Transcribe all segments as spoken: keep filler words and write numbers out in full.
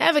Ever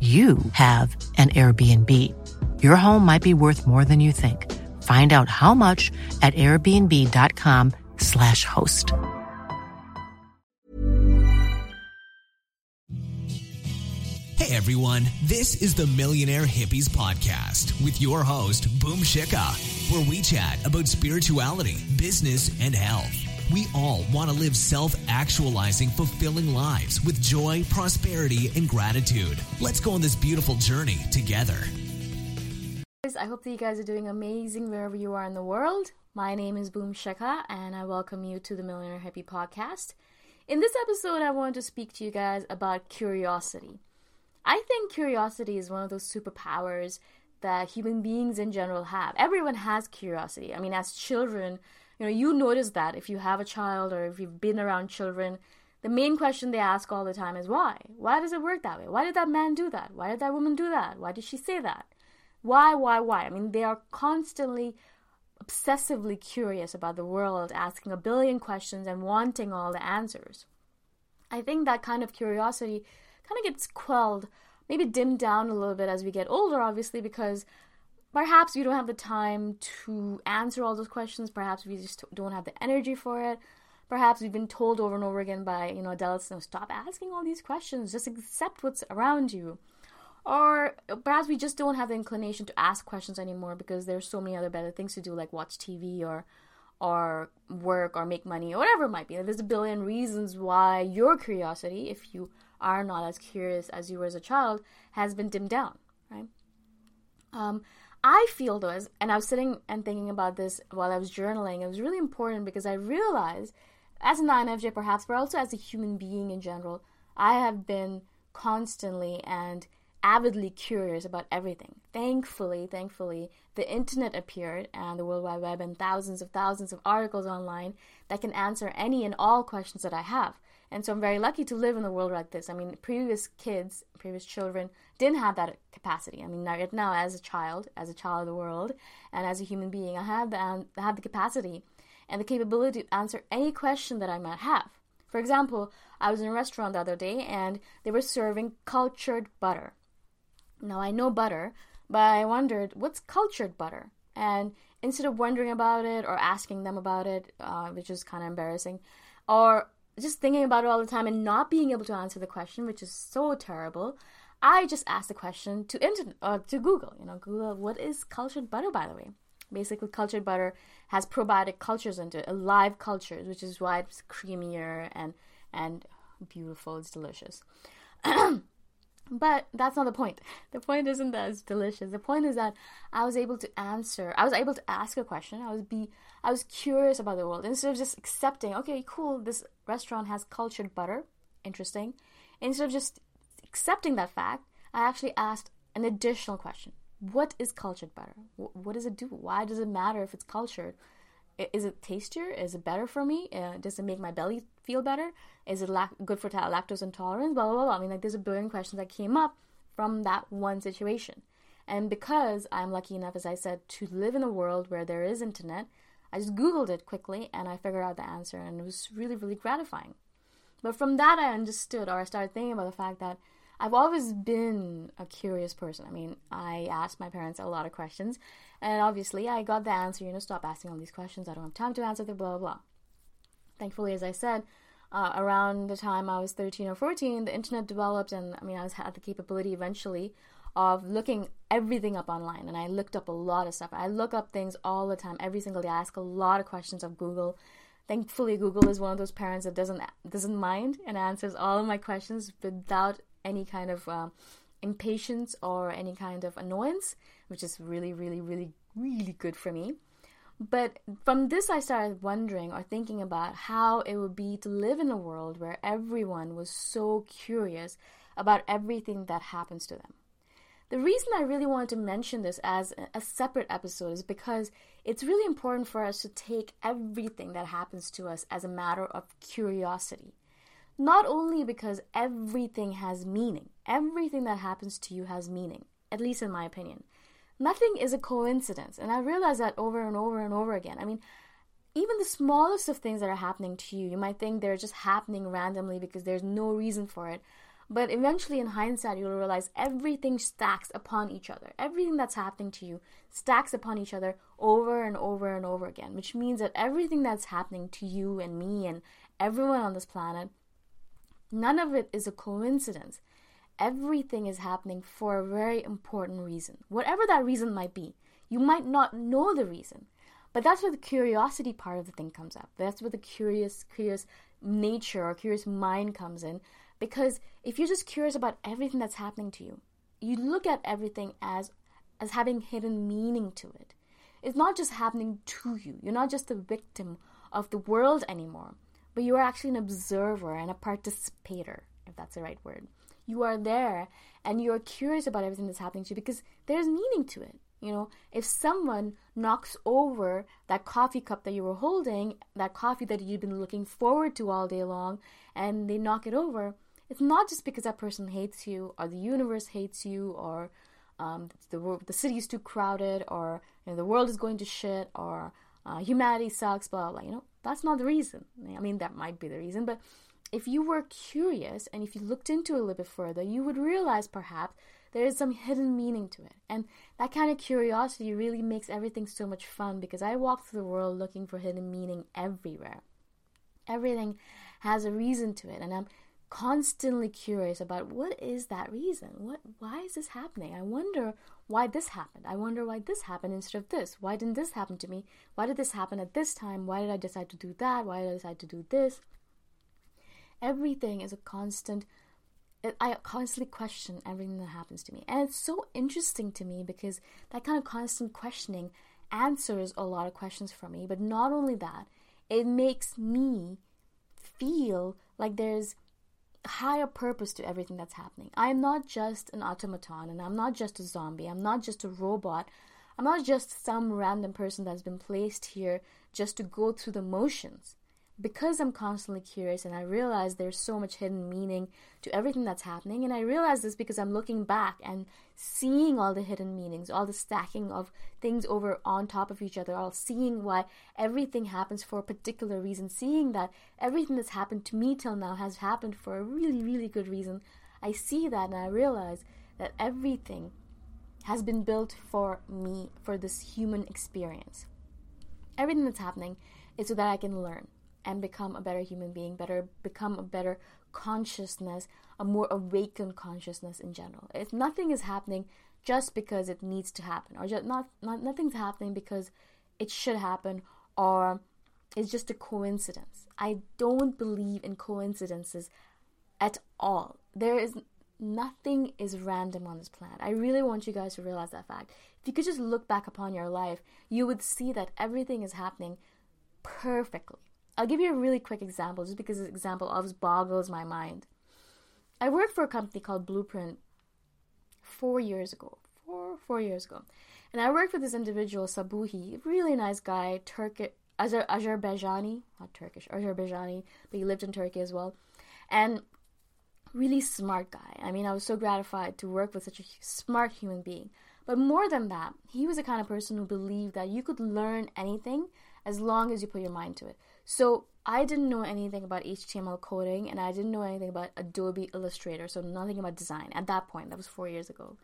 you have an Airbnb. Your home might be worth more than you think. Find out how much at airbnb.com slash host. Hey everyone, this is the Millionaire Hippies Podcast with your host, Boom Shikha, where we chat about spirituality, business, and health. We all want to live self-actualizing, fulfilling lives with joy, prosperity, and gratitude. Let's go on this beautiful journey together. I hope that you guys are doing amazing wherever you are in the world. My name is Boom Shikha, and I welcome you to the Millionaire Hippie Podcast. In this episode, I wanted to speak to you guys about curiosity. I think curiosity is one of those superpowers that human beings in general have. Everyone has curiosity. I mean, as children, you know, you notice that if you have a child or if you've been around children, the main question they ask all the time is why? Why does it work that way? Why did that man do that? Why did that woman do that? Why did she say that? Why, why, why? I mean, they are constantly, obsessively curious about the world, asking a billion questions and wanting all the answers. I think that kind of curiosity kind of gets quelled, maybe dimmed down a little bit as we get older, obviously, because perhaps we don't have the time to answer all those questions. Perhaps we just don't have the energy for it. Perhaps we've been told over and over again by, you know, adults, no, stop asking all these questions. Just accept what's around you. Or perhaps we just don't have the inclination to ask questions anymore because there's so many other better things to do, like watch T V or or work or make money or whatever it might be. There's a billion reasons why your curiosity, if you are not as curious as you were as a child, has been dimmed down, right? Um... I feel though, and I was sitting and thinking about this while I was journaling, it was really important because I realized as an I N F J perhaps, but also as a human being in general, I have been constantly and avidly curious about everything. Thankfully, thankfully, the internet appeared and the World Wide Web and thousands of thousands of articles online that can answer any and all questions that I have. And so I'm very lucky to live in a world like this. I mean, previous kids, previous children didn't have that capacity. I mean, right now, as a child, as a child of the world, and as a human being, I have the, um, I have the capacity and the capability to answer any question that I might have. For example, I was in a restaurant the other day and they were serving cultured butter. Now, I know butter, but I wondered, what's cultured butter? And instead of wondering about it or asking them about it, uh, which is kind of embarrassing, or just thinking about it all the time and not being able to answer the question, which is so terrible, I just asked the question to internet, uh, to Google. You know, Google, what is cultured butter, by the way? Basically, cultured butter has probiotic cultures into it, alive cultures, which is why it's creamier and, and beautiful. It's delicious. But that's not the point. The point isn't that it's delicious. The point is that I was able to answer. I was able to ask a question. I was be. I was curious about the world. Instead of just accepting, okay, cool, this restaurant has cultured butter. Interesting. Instead of just accepting that fact, I actually asked an additional question. What is cultured butter? W- what does it do? Why does it matter if it's cultured? I- is it tastier? Is it better for me? Uh, does it make my belly feel better? Is it lac- good for t- lactose intolerance? Blah, blah, blah, blah. I mean, like, there's a billion questions that came up from that one situation. And because I'm lucky enough, as I said, to live in a world where there is internet, I just Googled it quickly and I figured out the answer, and it was really, really gratifying. But from that, I understood, or I started thinking about the fact that I've always been a curious person. I mean, I asked my parents a lot of questions, and obviously I got the answer, you know, stop asking all these questions, I don't have time to answer them, blah, blah, blah. Thankfully, as I said, uh, around the time I was thirteen or fourteen, the internet developed, and I mean, I was, had the capability eventually of looking everything up online, and I looked up a lot of stuff. I look up things all the time, every single day. I ask a lot of questions of Google. Thankfully, Google is one of those parents that doesn't doesn't mind and answers all of my questions without any kind of uh, impatience or any kind of annoyance, which is really, really, really, really good for me. But from this, I started wondering or thinking about how it would be to live in a world where everyone was so curious about everything that happens to them. The reason I really wanted to mention this as a separate episode is because it's really important for us to take everything that happens to us as a matter of curiosity. Not only because everything has meaning. Everything that happens to you has meaning, at least in my opinion. Nothing is a coincidence. And I realize that over and over and over again. I mean, even the smallest of things that are happening to you, you might think they're just happening randomly because there's no reason for it. But eventually, in hindsight, you'll realize everything stacks upon each other. Everything that's happening to you stacks upon each other over and over and over again, which means that everything that's happening to you and me and everyone on this planet, none of it is a coincidence. Everything is happening for a very important reason. Whatever that reason might be, you might not know the reason. But that's where the curiosity part of the thing comes up. That's where the curious, curious nature or curious mind comes in. Because if you're just curious about everything that's happening to you, you look at everything as, as having hidden meaning to it. It's not just happening to you. You're not just the victim of the world anymore. But you are actually an observer and a participator, if that's the right word. You are there and you are curious about everything that's happening to you because there's meaning to it. You know, if someone knocks over that coffee cup that you were holding, that coffee that you've been looking forward to all day long, and they knock it over, it's not just because that person hates you, or the universe hates you, or um, the the city is too crowded, or you know, the world is going to shit, or uh, humanity sucks, blah, blah, blah. You know, that's not the reason. I mean, that might be the reason, but if you were curious and if you looked into it a little bit further, you would realize perhaps there is some hidden meaning to it. And that kind of curiosity really makes everything so much fun because I walk through the world looking for hidden meaning everywhere. Everything has a reason to it, and I'm constantly curious about what is that reason? What? Why is this happening? I wonder why this happened. I wonder why this happened instead of this. Why didn't this happen to me? Why did this happen at this time? Why did I decide to do that? Why did I decide to do this? Everything is a constant. I constantly question everything that happens to me. And it's so interesting to me because that kind of constant questioning answers a lot of questions for me. But not only that, it makes me feel like there's higher purpose to everything that's happening. I'm not just an automaton, and I'm not just a zombie. I'm not just a robot. I'm not just some random person that's been placed here just to go through the motions. Because I'm constantly curious, and I realize there's so much hidden meaning to everything that's happening, and I realize this because I'm looking back and seeing all the hidden meanings, all the stacking of things over on top of each other, all seeing why everything happens for a particular reason, seeing that everything that's happened to me till now has happened for a really, really good reason. I see that, and I realize that everything has been built for me, for this human experience. Everything that's happening is so that I can learn and become a better human being, better become a better consciousness, a more awakened consciousness in general. If nothing is happening just because it needs to happen, or just not, not nothing's happening because it should happen, or it's just a coincidence. I don't believe in coincidences at all. There is nothing is random on this planet. I really want you guys to realize that fact. If you could just look back upon your life, you would see that everything is happening perfectly. I'll give you a really quick example, just because this example always boggles my mind. I worked for a company called Blueprint four years ago, four four years ago, and I worked with this individual, Sabuhi, really nice guy, Turkish, Azer, Azerbaijani, not Turkish, Azerbaijani, but he lived in Turkey as well, and really smart guy. I mean, I was so gratified to work with such a smart human being. But more than that, he was the kind of person who believed that you could learn anything as long as you put your mind to it. So I didn't know anything about H T M L coding, and I didn't know anything about Adobe Illustrator, so nothing about design at that point. That was four years ago.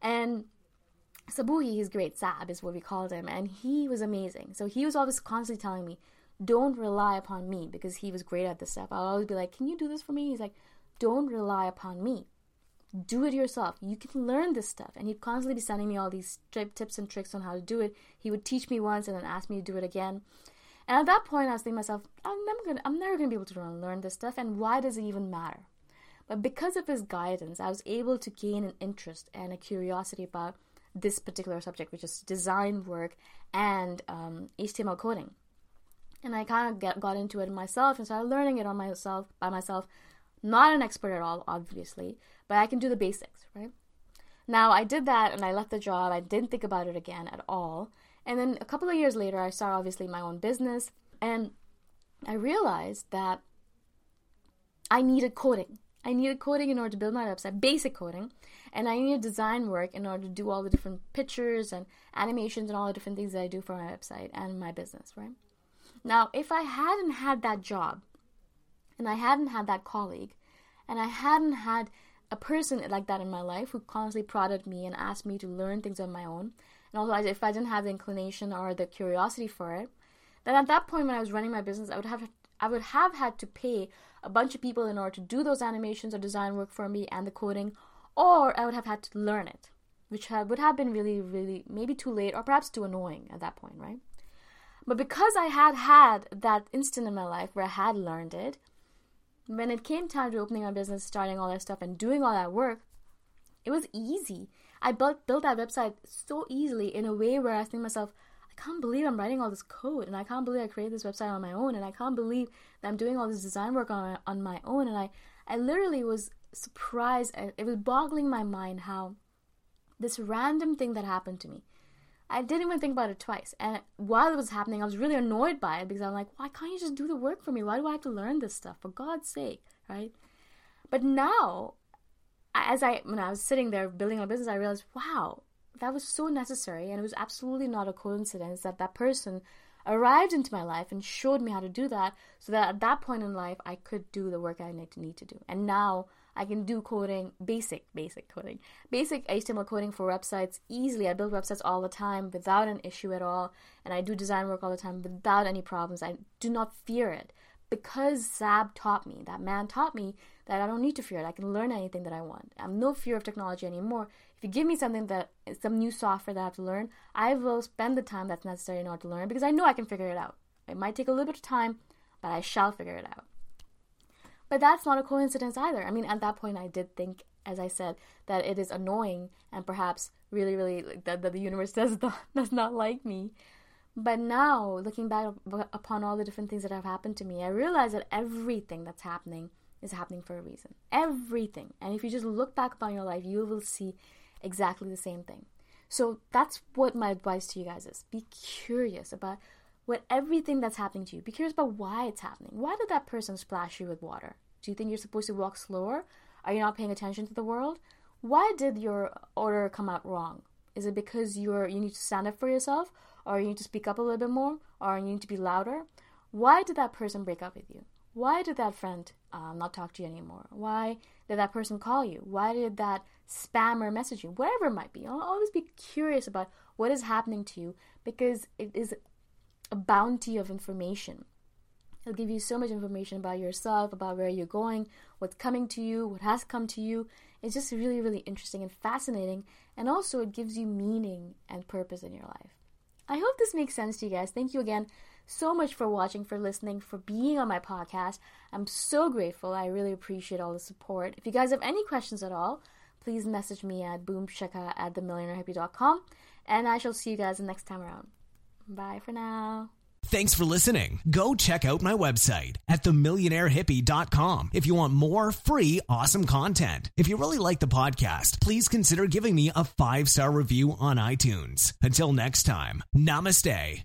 And Sabuhi, his great Sab is what we called him, and he was amazing. So he was always constantly telling me, don't rely upon me, because he was great at this stuff. I'll always be like, can you do this for me? He's like, don't rely upon me. Do it yourself. You can learn this stuff. And he'd constantly be sending me all these tips and tricks on how to do it. He would teach me once and then ask me to do it again. And at that point, I was thinking to myself, I'm never gonna, I'm never going to be able to learn this stuff, and why does it even matter? But because of his guidance, I was able to gain an interest and a curiosity about this particular subject, which is design work and um, H T M L coding. And I kind of get, got into it myself and started learning it on myself by myself. Not an expert at all, obviously, but I can do the basics, right? Now, I did that, and I left the job. I didn't think about it again at all. And then a couple of years later, I started, obviously, my own business, and I realized that I needed coding. I needed coding in order to build my website, basic coding, and I needed design work in order to do all the different pictures and animations and all the different things that I do for my website and my business, right? Now, if I hadn't had that job, and I hadn't had that colleague, and I hadn't had a person like that in my life who constantly prodded me and asked me to learn things on my own, and also if I didn't have the inclination or the curiosity for it, then at that point when I was running my business, I would have I would have had to pay a bunch of people in order to do those animations or design work for me and the coding, or I would have had to learn it, which would have been really, really, maybe too late or perhaps too annoying at that point, right? But because I had had that instant in my life where I had learned it, when it came time to opening my business, starting all that stuff and doing all that work, it was easy. I built, built that website so easily in a way where I was thinking to myself, I can't believe I'm writing all this code, and I can't believe I created this website on my own, and I can't believe that I'm doing all this design work on, on my own. And I, I literally was surprised. It was boggling my mind how this random thing that happened to me, I didn't even think about it twice. And while it was happening, I was really annoyed by it, because I'm like, why can't you just do the work for me? Why do I have to learn this stuff? For God's sake, right? But now, as I when I was sitting there building my business, I realized, wow, that was so necessary. And it was absolutely not a coincidence that that person arrived into my life and showed me how to do that, so that at that point in life, I could do the work I need to, need to do. And now I can do coding, basic, basic coding, basic H T M L coding for websites easily. I build websites all the time without an issue at all. And I do design work all the time without any problems. I do not fear it, because Zab taught me, that man taught me that I don't need to fear it. I can learn anything that I want. I'm no fear of technology anymore. If you give me something that, some new software that I have to learn, I will spend the time that's necessary in order to learn, because I know I can figure it out. It might take a little bit of time, but I shall figure it out. But that's not a coincidence either. I mean, at that point, I did think, as I said, that it is annoying and perhaps really, really, that, that the universe does not, does not like me. But now, looking back upon all the different things that have happened to me, I realize that everything that's happening is happening for a reason. Everything. And if you just look back upon your life, you will see exactly the same thing. So that's what my advice to you guys is. Be curious about what everything that's happening to you. Be curious about why it's happening. Why did that person splash you with water? Do you think you're supposed to walk slower? Are you not paying attention to the world? Why did your order come out wrong? Is it because you're you need to stand up for yourself? Or you need to speak up a little bit more? Or you need to be louder? Why did that person break up with you? Why did that friend uh, not talk to you anymore? Why did that person call you? Why did that spammer message you? Whatever it might be. I'll always be curious about what is happening to you, because it is a bounty of information. It'll give you so much information about yourself, about where you're going, what's coming to you, what has come to you. It's just really, really interesting and fascinating. And also it gives you meaning and purpose in your life. I hope this makes sense to you guys. Thank you again so much for watching, for listening, for being on my podcast. I'm so grateful. I really appreciate all the support. If you guys have any questions at all, please message me at boom shikha at the millionaire hippie dot com. And I shall see you guys the next time around. Bye for now. Thanks for listening. Go check out my website at the millionaire hippie dot com if you want more free, awesome content. If you really like the podcast, please consider giving me a five-star review on iTunes. Until next time, namaste.